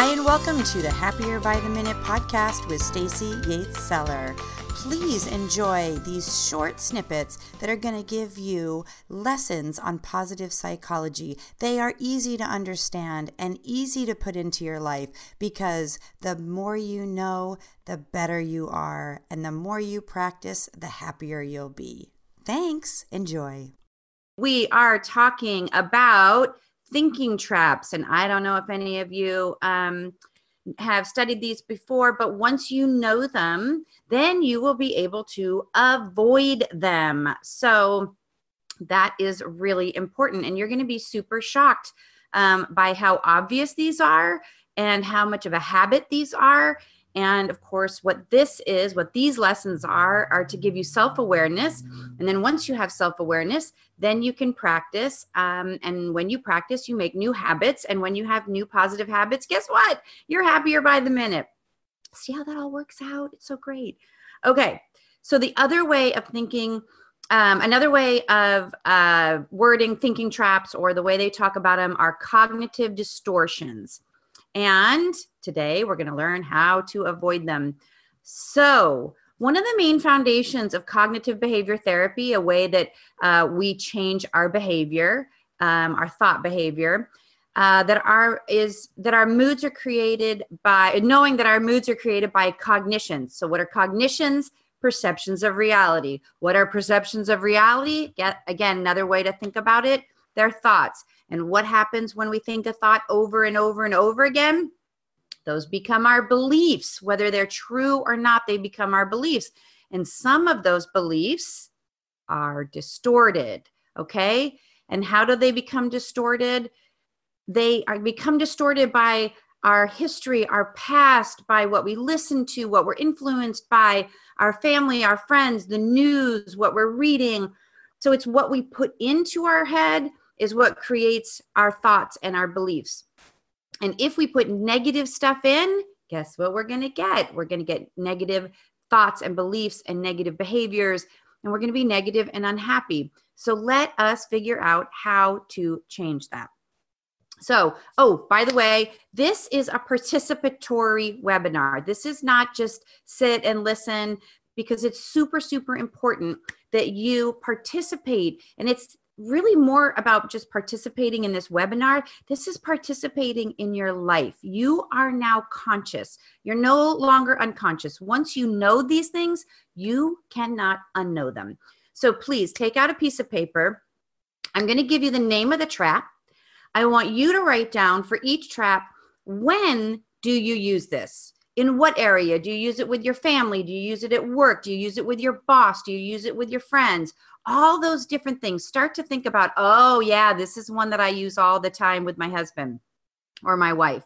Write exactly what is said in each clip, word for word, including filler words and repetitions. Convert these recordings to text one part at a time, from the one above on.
Hi and welcome to the Happier by the Minute podcast with Stacey Yates-Seller. Please enjoy these short snippets that are going to give you lessons on positive psychology. They are easy to understand and easy to put into your life because the more you know, the better you are, and the more you practice, the happier you'll be. Thanks. Enjoy. We are talking about thinking traps, and I don't know if any of you um, have studied these before, but once you know them, then you will be able to avoid them. So that is really important, and you're going to be super shocked um, by how obvious these are and how much of a habit these are. And of course, what this is, what these lessons are, are to give you self-awareness. And then once you have self-awareness, then you can practice. Um, and when you practice, you make new habits. And when you have new positive habits, guess what? You're happier by the minute. See how that all works out? It's so great. Okay. So the other way of thinking, um, another way of uh, wording thinking traps, or the way they talk about them, are cognitive distortions. And today we're going to learn how to avoid them. So one of the main foundations of cognitive behavior therapy, a way that uh, we change our behavior, um, our thought behavior, uh, that our is that our moods are created by knowing that our moods are created by cognitions. So what are cognitions? Perceptions of reality. What are perceptions of reality? Get, again, another way to think about it. They're thoughts. And what happens when we think a thought over and over and over again? Those become our beliefs. Whether they're true or not, they become our beliefs. And some of those beliefs are distorted, okay? And how do they become distorted? They are become distorted by our history, our past, by what we listen to, what we're influenced by, our family, our friends, the news, what we're reading. So it's what we put into our head is what creates our thoughts and our beliefs. And if we put negative stuff in, guess what we're gonna get? We're gonna get negative thoughts and beliefs and negative behaviors, and we're gonna be negative and unhappy. So let us figure out how to change that. So, oh, by the way, this is a participatory webinar. This is not just sit and listen, because it's super, super important that you participate. And it's really more about just participating in this webinar. This is participating in your life. You are now conscious. You're no longer unconscious. Once you know these things, you cannot unknow them. So please take out a piece of paper. I'm going to give you the name of the trap. I want you to write down for each trap, when do you use this? In what area? Do you use it with your family? Do you use it at work? Do you use it with your boss? Do you use it with your friends? All those different things. Start to think about, oh yeah, this is one that I use all the time with my husband or my wife.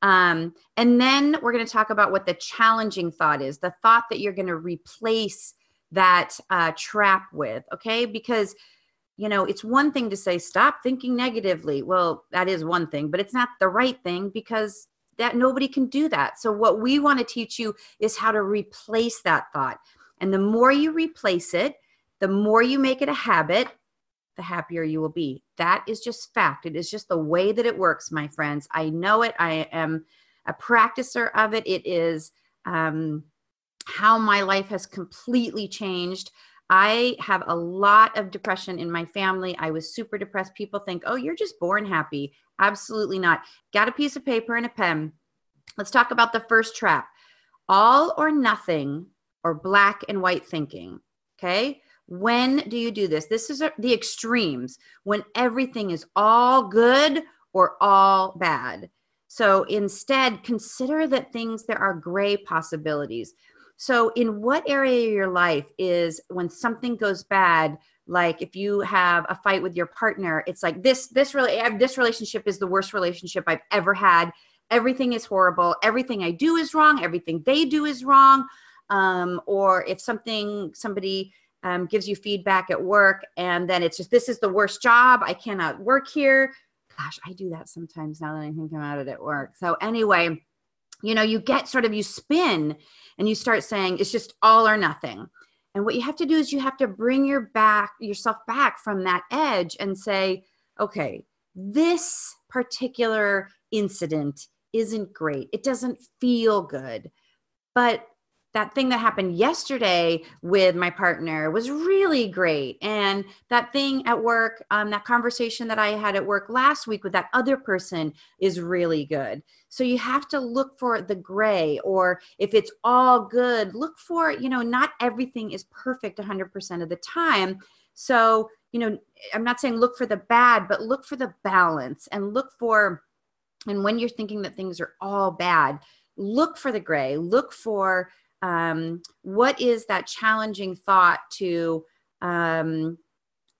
Um, and then we're going to talk about what the challenging thought is, the thought that you're going to replace that uh, trap with, okay? Because, you know, it's one thing to say, stop thinking negatively. Well, that is one thing, but it's not the right thing, because that nobody can do that. So what we want to teach you is how to replace that thought. And the more you replace it, the more you make it a habit, the happier you will be. That is just fact. It is just the way that it works, my friends. I know it. I am a practicer of it. It is um, how my life has completely changed. I have a lot of depression in my family. I was super depressed. People think, oh, you're just born happy. Absolutely not. Got a piece of paper and a pen. Let's talk about the first trap. All or nothing, or black and white thinking, okay? When do you do this? This is the extremes, when everything is all good or all bad. So instead, consider that things, there are gray possibilities. So in what area of your life is when something goes bad, like if you have a fight with your partner, it's like this, this really, this relationship is the worst relationship I've ever had. Everything is horrible. Everything I do is wrong. Everything they do is wrong. Um, or if something, somebody, Um, gives you feedback at work, and then it's just, this is the worst job. I cannot work here. Gosh, I do that sometimes now that I think about it at work. So anyway, you know, you get sort of, you spin and you start saying it's just all or nothing. And what you have to do is you have to bring your back, yourself back from that edge and say, okay, this particular incident isn't great. It doesn't feel good. But that thing that happened yesterday with my partner was really great. And that thing at work, um, that conversation that I had at work last week with that other person is really good. So you have to look for the gray, or if it's all good, look for, you know, not everything is perfect one hundred percent of the time. So, you know, I'm not saying look for the bad, but look for the balance and look for, and when you're thinking that things are all bad, look for the gray, look for, um, what is that challenging thought to, um,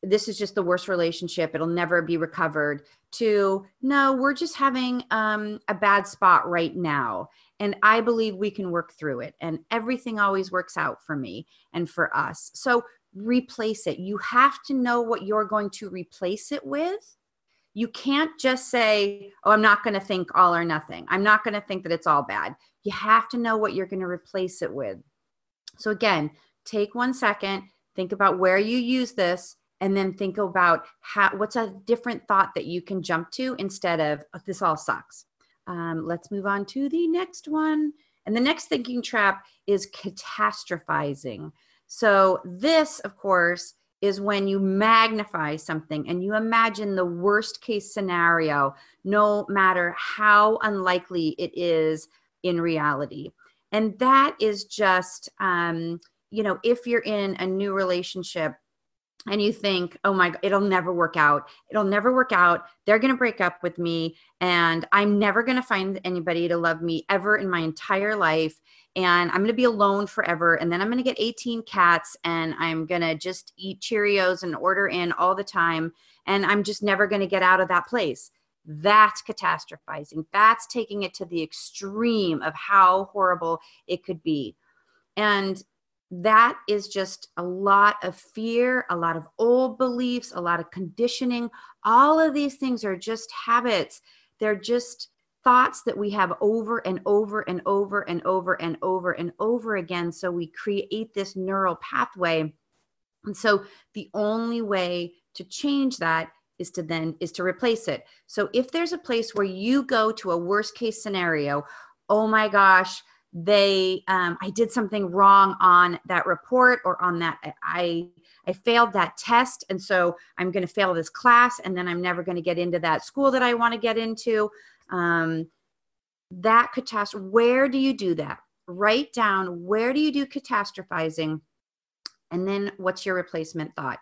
this is just the worst relationship, it'll never be recovered, to, no, we're just having, um, a bad spot right now. And I believe we can work through it. And everything always works out for me and for us. So replace it. You have to know what you're going to replace it with. You can't just say, oh, I'm not going to think all or nothing. I'm not going to think that it's all bad. You have to know what you're going to replace it with. So again, take one second, think about where you use this, and then think about how, what's a different thought that you can jump to instead of, oh, this all sucks. Um, let's move on to the next one. And the next thinking trap is catastrophizing. So this, of course, is when you magnify something and you imagine the worst case scenario, no matter how unlikely it is in reality. And that is just, um, you know, if you're in a new relationship and you think, oh my God, it'll never work out. It'll never work out. They're going to break up with me and I'm never going to find anybody to love me ever in my entire life. And I'm going to be alone forever. And then I'm going to get eighteen cats and I'm going to just eat Cheerios and order in all the time. And I'm just never going to get out of that place. That's catastrophizing. That's taking it to the extreme of how horrible it could be. And that is just a lot of fear, a lot of old beliefs, a lot of conditioning. All of these things are just habits. They're just thoughts that we have over and over and over and over and over and over again. So we create this neural pathway. And so the only way to change that is to then is to replace it. So if there's a place where you go to a worst case scenario, oh my gosh, they, um, I did something wrong on that report or on that, I, I failed that test. And so I'm going to fail this class and then I'm never going to get into that school that I want to get into. Um, that catastrophe, where do you do that? Write down, where do you do catastrophizing? And then what's your replacement thought,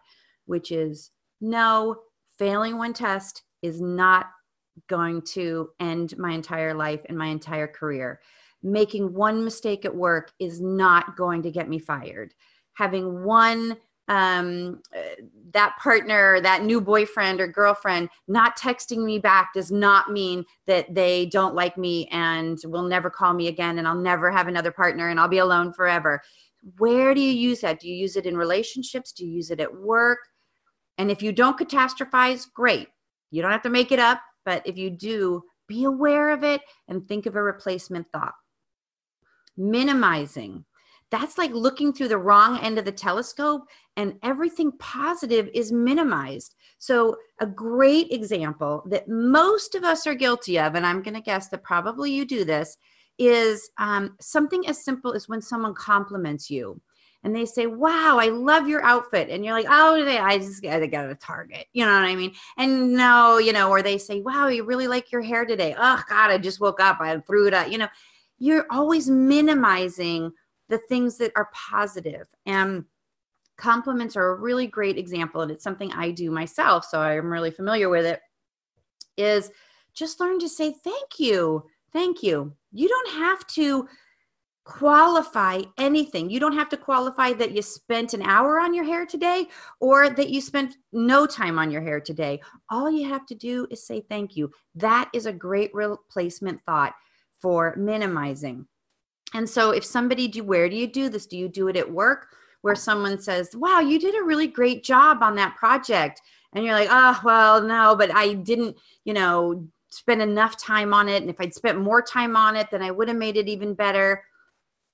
which is no, failing one test is not going to end my entire life and my entire career. Making one mistake at work is not going to get me fired. Having one, um, that partner, that new boyfriend or girlfriend not texting me back does not mean that they don't like me and will never call me again and I'll never have another partner and I'll be alone forever. Where do you use that? Do you use it in relationships? Do you use it at work? And if you don't catastrophize, great. You don't have to make it up, but if you do, be aware of it and think of a replacement thought. Minimizing. That's like looking through the wrong end of the telescope and everything positive is minimized. So a great example that most of us are guilty of, and I'm going to guess that probably you do this, is um, something as simple as when someone compliments you and they say, wow, I love your outfit. And you're like, oh, I just got to go to Target. You know what I mean? And no, you know, or they say, wow, you really like your hair today. Oh God, I just woke up. I threw it out. You know, you're always minimizing the things that are positive. And compliments are a really great example. And it's something I do myself. So I'm really familiar with it, is just learn to say, thank you. Thank you. You don't have to qualify anything. You don't have to qualify that you spent an hour on your hair today or that you spent no time on your hair today. All you have to do is say thank you. That is a great replacement thought for minimizing. And so if somebody do, where do you do this? Do you do it at work where someone says, wow, you did a really great job on that project? And you're like, oh, well, no, but I didn't, you know, spend enough time on it. And if I'd spent more time on it, then I would have made it even better.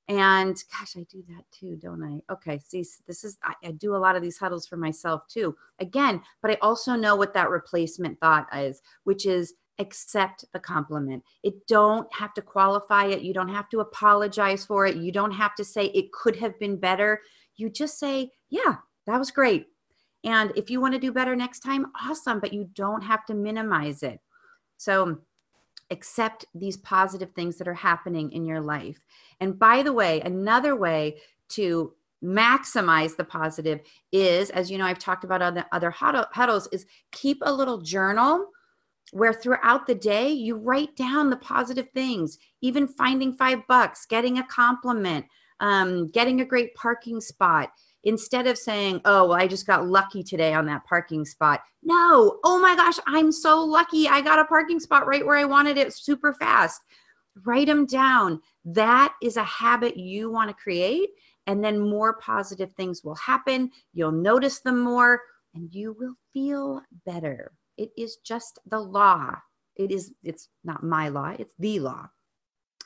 And gosh, I do that too, don't I? Okay, see, this is, I, I do a lot of these huddles for myself too. Again, but I also know what that replacement thought is, which is, accept the compliment. It don't have to qualify it. You don't have to apologize for it. You don't have to say it could have been better. You just say, yeah, that was great. And if you want to do better next time, awesome, but you don't have to minimize it. So accept these positive things that are happening in your life. And by the way, another way to maximize the positive is, as you know, I've talked about on the other huddles, is keep a little journal where throughout the day you write down the positive things, even finding five bucks, getting a compliment, um, getting a great parking spot. Instead of saying, oh, well, I just got lucky today on that parking spot. No, oh my gosh, I'm so lucky. I got a parking spot right where I wanted it super fast. Write them down. That is a habit you want to create. And then more positive things will happen. You'll notice them more and you will feel better. It is just the law. It is, it's not my law, it's the law.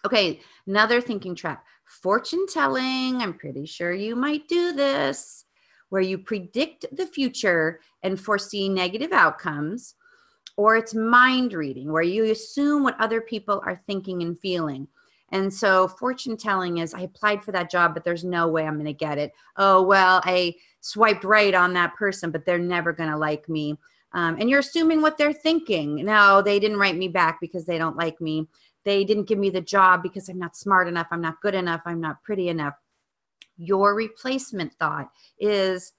Okay, another thinking trap, fortune telling. I'm pretty sure you might do this, where you predict the future and foresee negative outcomes, or it's mind reading, where you assume what other people are thinking and feeling. And so fortune telling is, I applied for that job, but there's no way I'm going to get it. Oh, well, I swiped right on that person, but they're never going to like me. Um, and you're assuming what they're thinking. No, they didn't write me back because they don't like me. They didn't give me the job because I'm not smart enough. I'm not good enough. I'm not pretty enough. Your replacement thought is,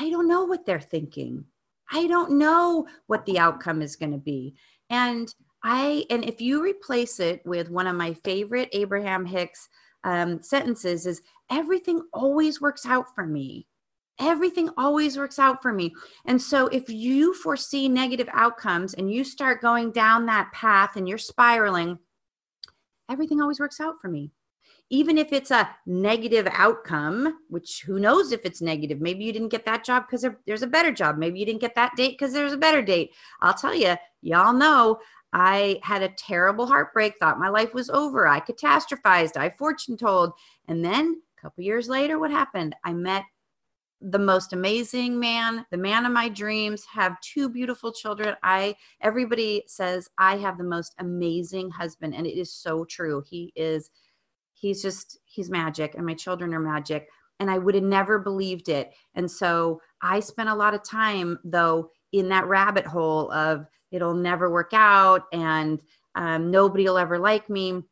I don't know what they're thinking. I don't know what the outcome is going to be. And I, and if you replace it with one of my favorite Abraham Hicks um, sentences is, everything always works out for me. Everything always works out for me. And so if you foresee negative outcomes and you start going down that path and you're spiraling, everything always works out for me. Even if it's a negative outcome, which who knows if it's negative, maybe you didn't get that job because there's a better job. Maybe you didn't get that date because there's a better date. I'll tell you, y'all know, I had a terrible heartbreak, thought my life was over. I catastrophized, I fortune told. And then a couple years later, what happened? I met the most amazing man, the man of my dreams, have two beautiful children. I, everybody says I have the most amazing husband. And it is so true. He is, he's just, he's magic. And my children are magic. And I would have never believed it. And so I spent a lot of time though in that rabbit hole of it'll never work out and um, nobody will ever like me.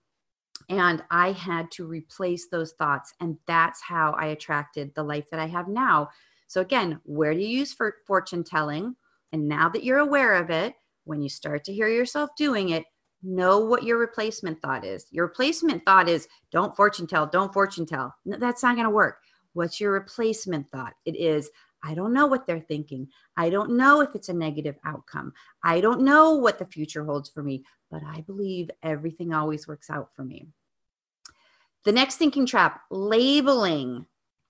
And I had to replace those thoughts. And that's how I attracted the life that I have now. So again, where do you use for fortune telling? And now that you're aware of it, when you start to hear yourself doing it, know what your replacement thought is. Your replacement thought is don't fortune tell, don't fortune tell. No, that's not going to work. What's your replacement thought? It is, I don't know what they're thinking. I don't know if it's a negative outcome. I don't know what the future holds for me, but I believe everything always works out for me. The next thinking trap, labeling.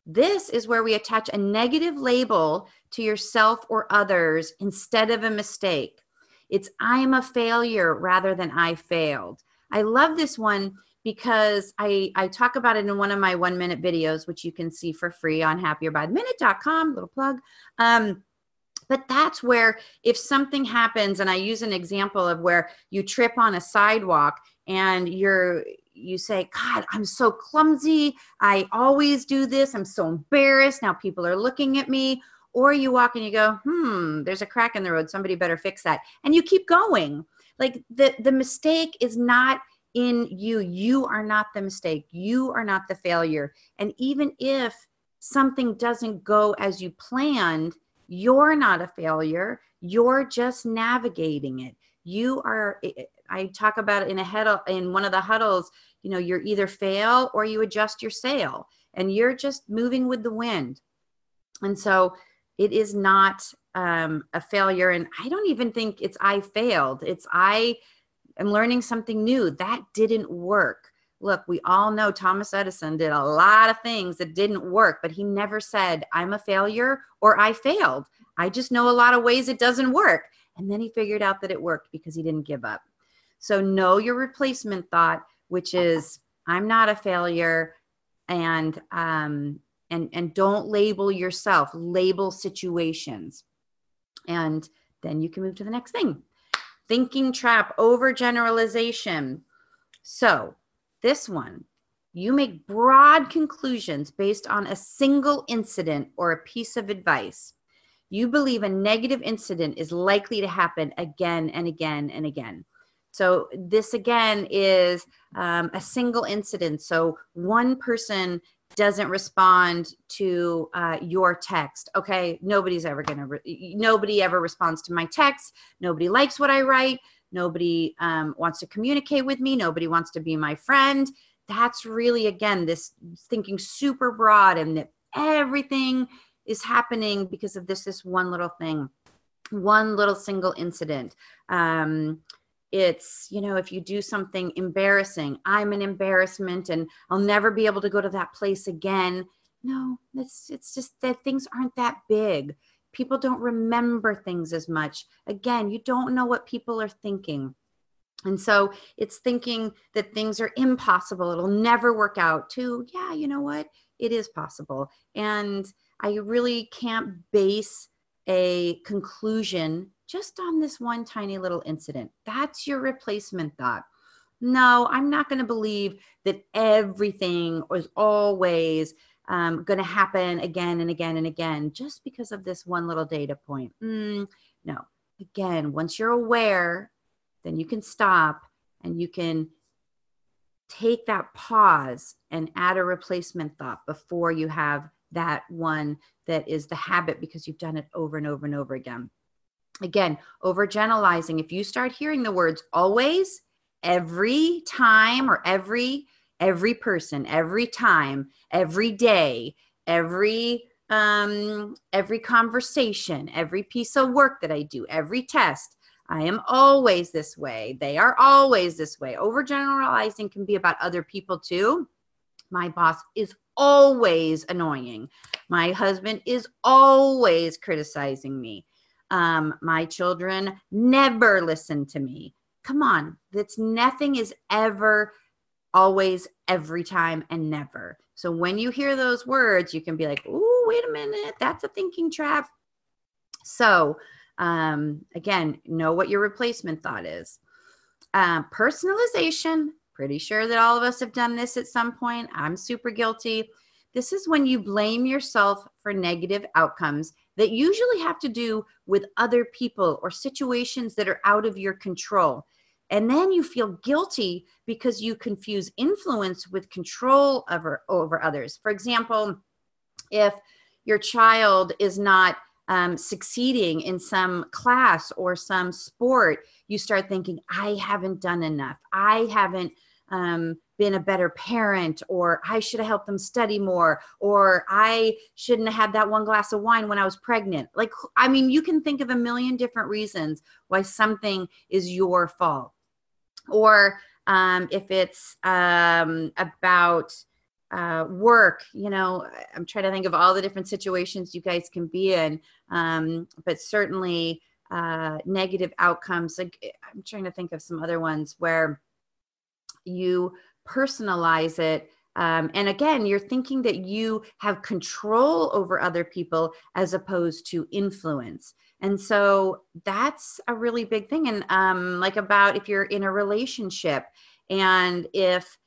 This is where we attach a negative label to yourself or others instead of a mistake. It's I'm a failure rather than I failed. I love this one because I, I talk about it in one of my one minute videos, which you can see for free on happier by the minute dot com, little plug. Um, but that's where if something happens, and I use an example of where you trip on a sidewalk and you're, you say, God, I'm so clumsy. I always do this. I'm so embarrassed. Now people are looking at me. Or you walk and you go, hmm, there's a crack in the road. Somebody better fix that. And you keep going. Like the, the mistake is not in you. You are not the mistake. You are not the failure. And even if something doesn't go as you planned, you're not a failure. You're just navigating it. You are, I talk about it in a huddle, in one of the huddles, you know, you're either fail or you adjust your sail and you're just moving with the wind. And so it is not um, a failure. And I don't even think it's I failed. It's I I'm learning something new. That didn't work. Look, we all know Thomas Edison did a lot of things that didn't work, but he never said, I'm a failure or I failed. I just know a lot of ways it doesn't work. And then he figured out that it worked because he didn't give up. So know your replacement thought, which is I'm not a failure. And, um, and, and don't label yourself, label situations. And then you can move to the next thing. thinking trap, overgeneralization. So this one, you make broad conclusions based on a single incident or a piece of advice. You believe a negative incident is likely to happen again and again and again. So this again is um, a single incident. So one person doesn't respond to uh, your text. Okay, nobody's ever gonna, re- nobody ever responds to my text. Nobody likes what I write. Nobody um, wants to communicate with me. Nobody wants to be my friend. That's really, again, this thinking super broad and that everything is happening because of this, this one little thing, one little single incident. Um, it's, you know, if you do something embarrassing, I'm an embarrassment and I'll never be able to go to that place again. No, it's, it's just that things aren't that big. People don't remember things as much. Again, you don't know what people are thinking. And so it's thinking that things are impossible. It'll never work out to, yeah, you know what? It is possible. And I really can't base a conclusion just on this one tiny little incident. That's your replacement thought. No, I'm not going to believe that everything is always um, going to happen again and again and again just because of this one little data point. Mm, no. Again, once you're aware, then you can stop and you can take that pause and add a replacement thought before you have that one that is the habit because you've done it over and over and over again. Again, overgeneralizing. If you start hearing the words always, every time, or every, every person, every time, every day, every, um, every conversation, every piece of work that I do, every test, I am always this way. They are always this way. Overgeneralizing can be about other people too. My boss is always annoying. My husband is always criticizing me. Um, my children never listen to me. Come on. That's nothing is ever, always, every time, and never. So when you hear those words, you can be like, oh, wait a minute. That's a thinking trap. So um, again, know what your replacement thought is. Uh, personalization. Pretty sure that all of us have done this at some point. I'm super guilty. This is when you blame yourself for negative outcomes that usually have to do with other people or situations that are out of your control. And then you feel guilty because you confuse influence with control over, over others. For example, if your child is not Um, succeeding in some class or some sport, you start thinking, I haven't done enough. I haven't um, been a better parent, or I should have helped them study more, or I shouldn't have had that one glass of wine when I was pregnant. Like, I mean, you can think of a million different reasons why something is your fault. Or um, if it's um, about Uh, work, you know, I'm trying to think of all the different situations you guys can be in, um, but certainly uh, negative outcomes. Like, I'm trying to think of some other ones where you personalize it. Um, and again, you're thinking that you have control over other people as opposed to influence. And so that's a really big thing. And um, like about if you're in a relationship and if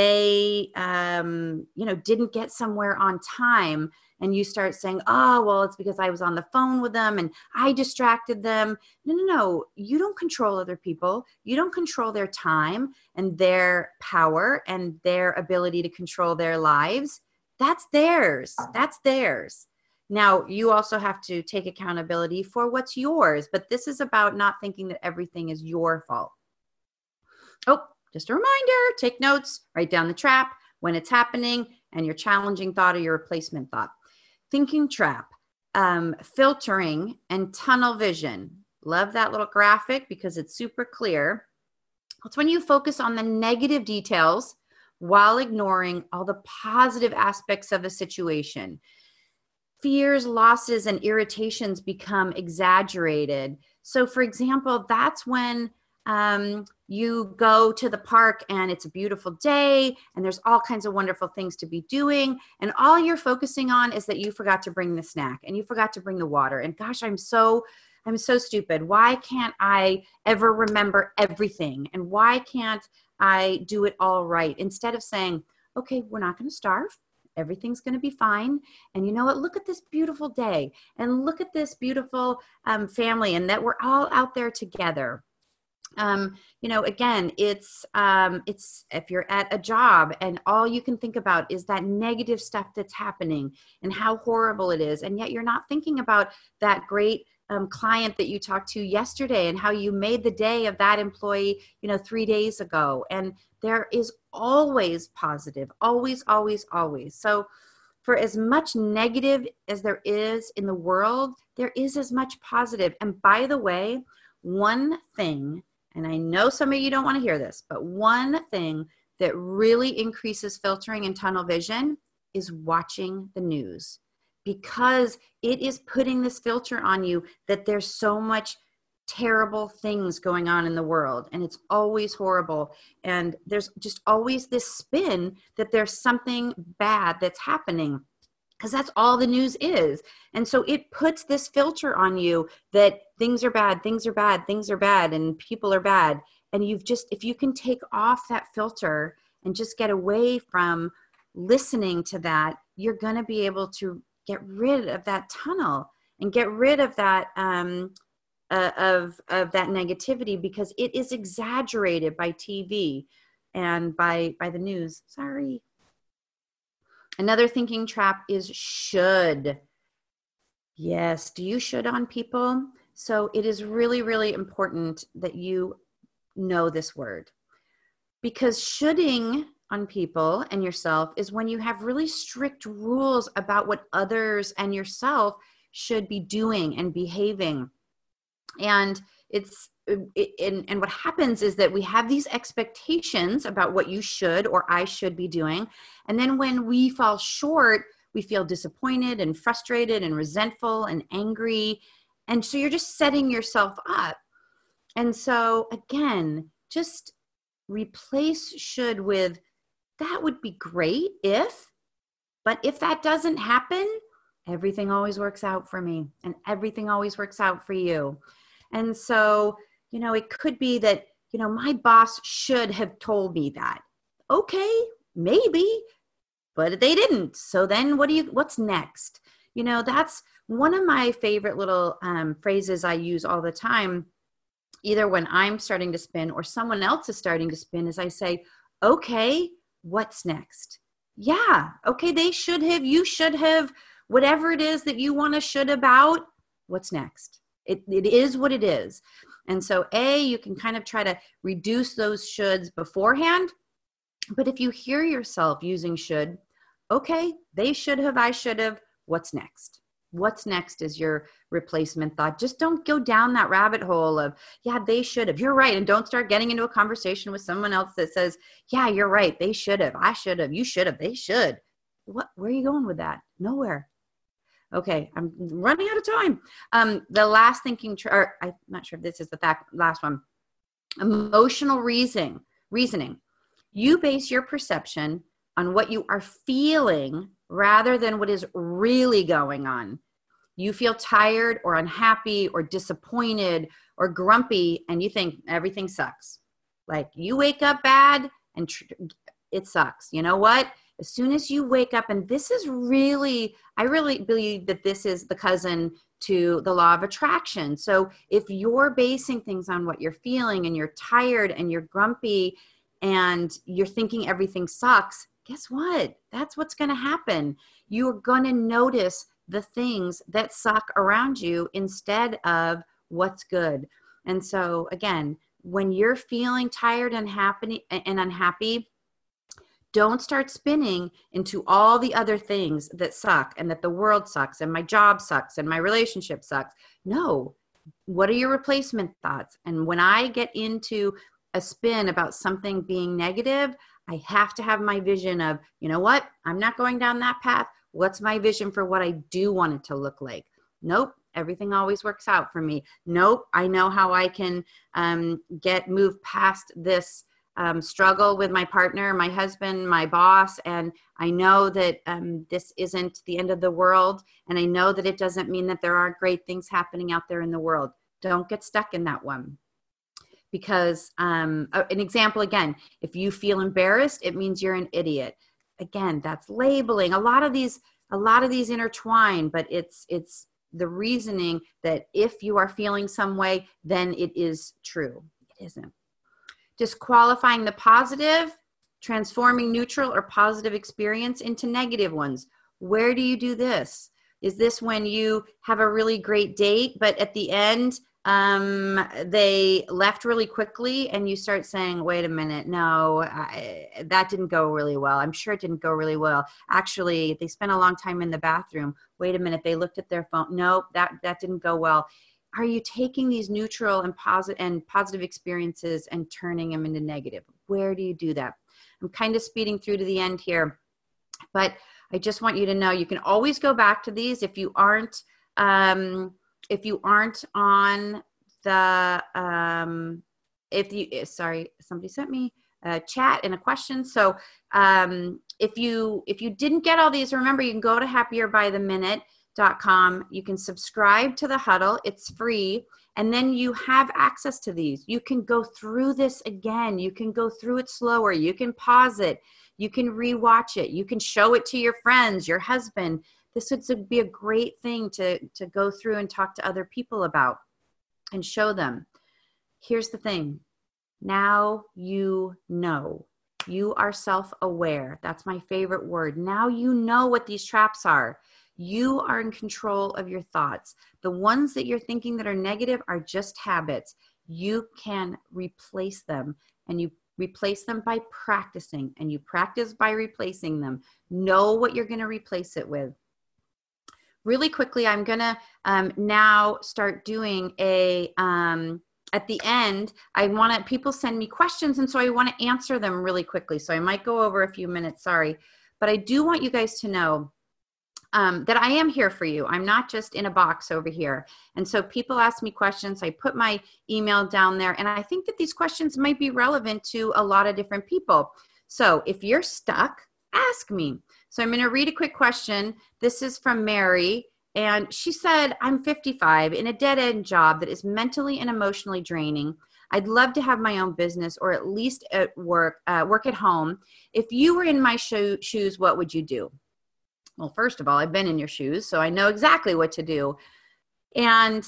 they, um, you know, didn't get somewhere on time, and you start saying, oh, well, it's because I was on the phone with them and I distracted them. No, no, no. You don't control other people. You don't control their time and their power and their ability to control their lives. That's theirs. That's theirs. Now, you also have to take accountability for what's yours, but this is about not thinking that everything is your fault. Oh, just a reminder, take notes, write down the trap when it's happening and your challenging thought or your replacement thought. Thinking trap, um, filtering, and tunnel vision. Love that little graphic because it's super clear. It's when you focus on the negative details while ignoring all the positive aspects of a situation. Fears, losses, and irritations become exaggerated. So, for example, that's when um, you go to the park and it's a beautiful day and there's all kinds of wonderful things to be doing. And all you're focusing on is that you forgot to bring the snack and you forgot to bring the water. And gosh, I'm so, I'm so stupid. Why can't I ever remember everything? And why can't I do it all right? Instead of saying, okay, we're not going to starve. Everything's going to be fine. And you know what? Look at this beautiful day and look at this beautiful um, family and that we're all out there together. Um, you know, again, it's, um, it's, if you're at a job and all you can think about is that negative stuff that's happening and how horrible it is. And yet you're not thinking about that great um, client that you talked to yesterday and how you made the day of that employee, you know, three days ago. And there is always positive, always, always, always. So for as much negative as there is in the world, there is as much positive. And by the way, one thing, and I know some of you don't want to hear this, but one thing that really increases filtering and tunnel vision is watching the news, because it is putting this filter on you that there's so much terrible things going on in the world and it's always horrible. And there's just always this spin that there's something bad that's happening, because that's all the news is. And so it puts this filter on you that things are bad, things are bad, things are bad, and people are bad. And you've just, if you can take off that filter and just get away from listening to that, you're going to be able to get rid of that tunnel and get rid of that, um, uh, of, of that negativity, because it is exaggerated by T V and by, by the news. Sorry. Another thinking trap is should. Yes, do you should on people? So it is really, really important that you know this word, because shoulding on people and yourself is when you have really strict rules about what others and yourself should be doing and behaving. And it's, it, and, and what happens is that we have these expectations about what you should or I should be doing. And then when we fall short, we feel disappointed and frustrated and resentful and angry. And so you're just setting yourself up. And so again, just replace should with that would be great if, but if that doesn't happen, everything always works out for me and everything always works out for you. And so, you know, it could be that, you know, my boss should have told me that. Okay, maybe, but they didn't. So then what do you, what's next? You know, that's one of my favorite little um, phrases I use all the time, either when I'm starting to spin or someone else is starting to spin, is I say, okay, what's next? Yeah. Okay. They should have, you should have, whatever it is that you want to should about, what's next? It, it is what it is. And so A, you can kind of try to reduce those shoulds beforehand. But if you hear yourself using should, okay, they should have, I should have, what's next? What's next is your replacement thought. Just don't go down that rabbit hole of, yeah, they should have. You're right. And don't start getting into a conversation with someone else that says, yeah, you're right. They should have, I should have, you should have, they should. What, where are you going with that? Nowhere. Okay, I'm running out of time. Um, the last thinking, or I'm not sure if this is the fact, last one, emotional reasoning. Reasoning. You base your perception on what you are feeling rather than what is really going on. You feel tired or unhappy or disappointed or grumpy, and you think everything sucks. Like you wake up bad and tr- it sucks. You know what? As soon as you wake up, and this is really, I really believe that this is the cousin to the law of attraction. So if you're basing things on what you're feeling and you're tired and you're grumpy and you're thinking everything sucks, guess what? That's what's going to happen. You're going to notice the things that suck around you instead of what's good. And so again, when you're feeling tired and happy and unhappy, don't start spinning into all the other things that suck and that the world sucks and my job sucks and my relationship sucks. No. What are your replacement thoughts? And when I get into a spin about something being negative, I have to have my vision of, you know what? I'm not going down that path. What's my vision for what I do want it to look like? Nope. Everything always works out for me. Nope. I know how I can um, get, move past this um, struggle with my partner, my husband, my boss, and I know that um, this isn't the end of the world, and I know that it doesn't mean that there aren't great things happening out there in the world. Don't get stuck in that one. Because um, an example, again, if you feel embarrassed, it means you're an idiot. Again, that's labeling. A lot of these, a lot of these intertwine, but it's, it's the reasoning that if you are feeling some way, then it is true. It isn't. Disqualifying the positive, transforming neutral or positive experience into negative ones. Where do you do this? Is this when you have a really great date, but at the end, Um, they left really quickly and you start saying, wait a minute, no, I, that didn't go really well. I'm sure it didn't go really well. Actually, they spent a long time in the bathroom. Wait a minute, they looked at their phone. Nope, that, that didn't go well. Are you taking these neutral and positive and positive experiences and turning them into negative? Where do you do that? I'm kind of speeding through to the end here, but I just want you to know you can always go back to these if you aren't, um, If you aren't on the, um, if you, sorry, somebody sent me a chat and a question. So um, if you if you didn't get all these, remember you can go to happier by the minute dot com. You can subscribe to the huddle. It's free. And then you have access to these. You can go through this again. You can go through it slower. You can pause it. You can rewatch it. You can show it to your friends, your husband. This would be a great thing to, to go through and talk to other people about and show them. Here's the thing. Now you know. You are self-aware. That's my favorite word. Now you know what these traps are. You are in control of your thoughts. The ones that you're thinking that are negative are just habits. You can replace them, and you replace them by practicing, and you practice by replacing them. Know what you're going to replace it with. Really quickly, I'm going to um, now start doing a, um, at the end, I want to, people send me questions, and so I want to answer them really quickly. So I might go over a few minutes, sorry. But I do want you guys to know um, that I am here for you. I'm not just in a box over here. And so people ask me questions. I put my email down there, and I think that these questions might be relevant to a lot of different people. So if you're stuck, ask me. So I'm going to read a quick question. This is from Mary, and she said, I'm fifty-five in a dead-end job that is mentally and emotionally draining. I'd love to have my own business, or at least at work, uh, work at home. If you were in my sho- shoes, what would you do? Well, first of all, I've been in your shoes, so I know exactly what to do. And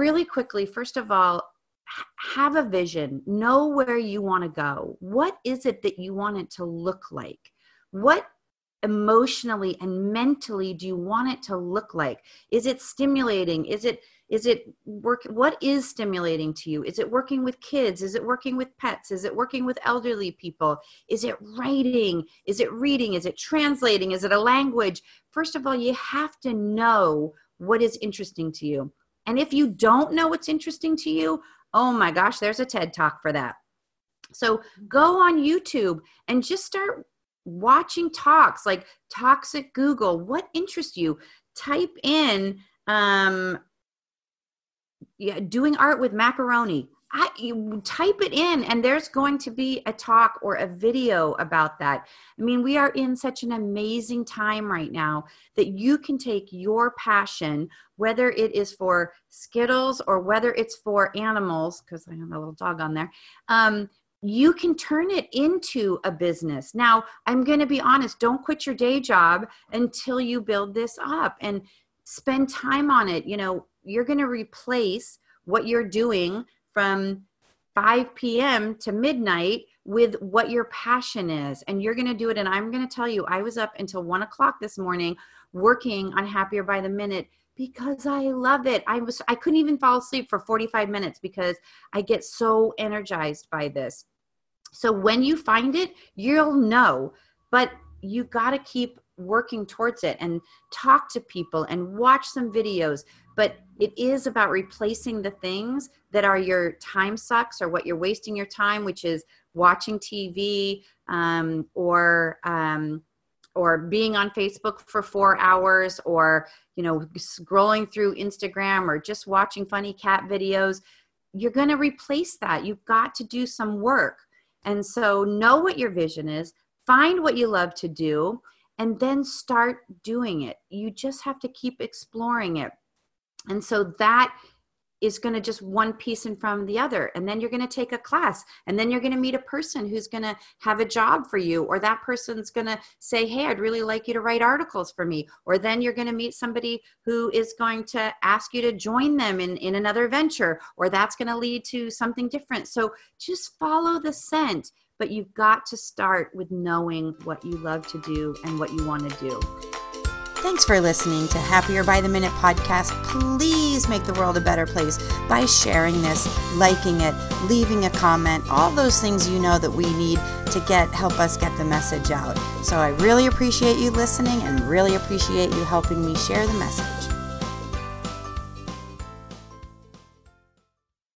really quickly, first of all, have a vision. Know where you want to go. What is it that you want it to look like? What emotionally and mentally do you want it to look like? Is it stimulating? Is it, is it work? What is stimulating to you? Is it working with kids? Is it working with pets? Is it working with elderly people? Is it writing? Is it reading? Is it translating? Is it a language? First of all, you have to know what is interesting to you. And if you don't know what's interesting to you, oh my gosh, there's a TED Talk for that. So go on YouTube and just start watching talks, like talks at Google. What interests you? Type in um, yeah, doing art with macaroni. I, you type it in, and there's going to be a talk or a video about that. I mean, we are in such an amazing time right now that you can take your passion, whether it is for Skittles or whether it's for animals, because I have a little dog on there, um, you can turn it into a business. Now, I'm going to be honest, don't quit your day job until you build this up and spend time on it. You know, you're going to replace what you're doing from five p m to midnight with what your passion is. And you're going to do it. And I'm going to tell you, I was up until one o'clock this morning working on Happier by the Minute because I love it. I was, I couldn't even fall asleep for forty-five minutes because I get so energized by this. So when you find it, you'll know, but you got to keep working towards it and talk to people and watch some videos. But it is about replacing the things that are your time sucks or what you're wasting your time, which is watching T V um, or um, or being on Facebook for four hours or, you know, scrolling through Instagram or just watching funny cat videos. You're going to replace that. You've got to do some work. And so know what your vision is, find what you love to do, and then start doing it. You just have to keep exploring it. And so that is going to just one piece in from the other. And then you're going to take a class, and then you're going to meet a person who's going to have a job for you, or that person's going to say, hey, I'd really like you to write articles for me. Or then you're going to meet somebody who is going to ask you to join them in, in another venture, or that's going to lead to something different. So just follow the scent, but you've got to start with knowing what you love to do and what you want to do. Thanks for listening to Happier by the Minute podcast. Please make the world a better place by sharing this, liking it, leaving a comment, all those things you know that we need to get help us get the message out. So I really appreciate you listening and really appreciate you helping me share the message.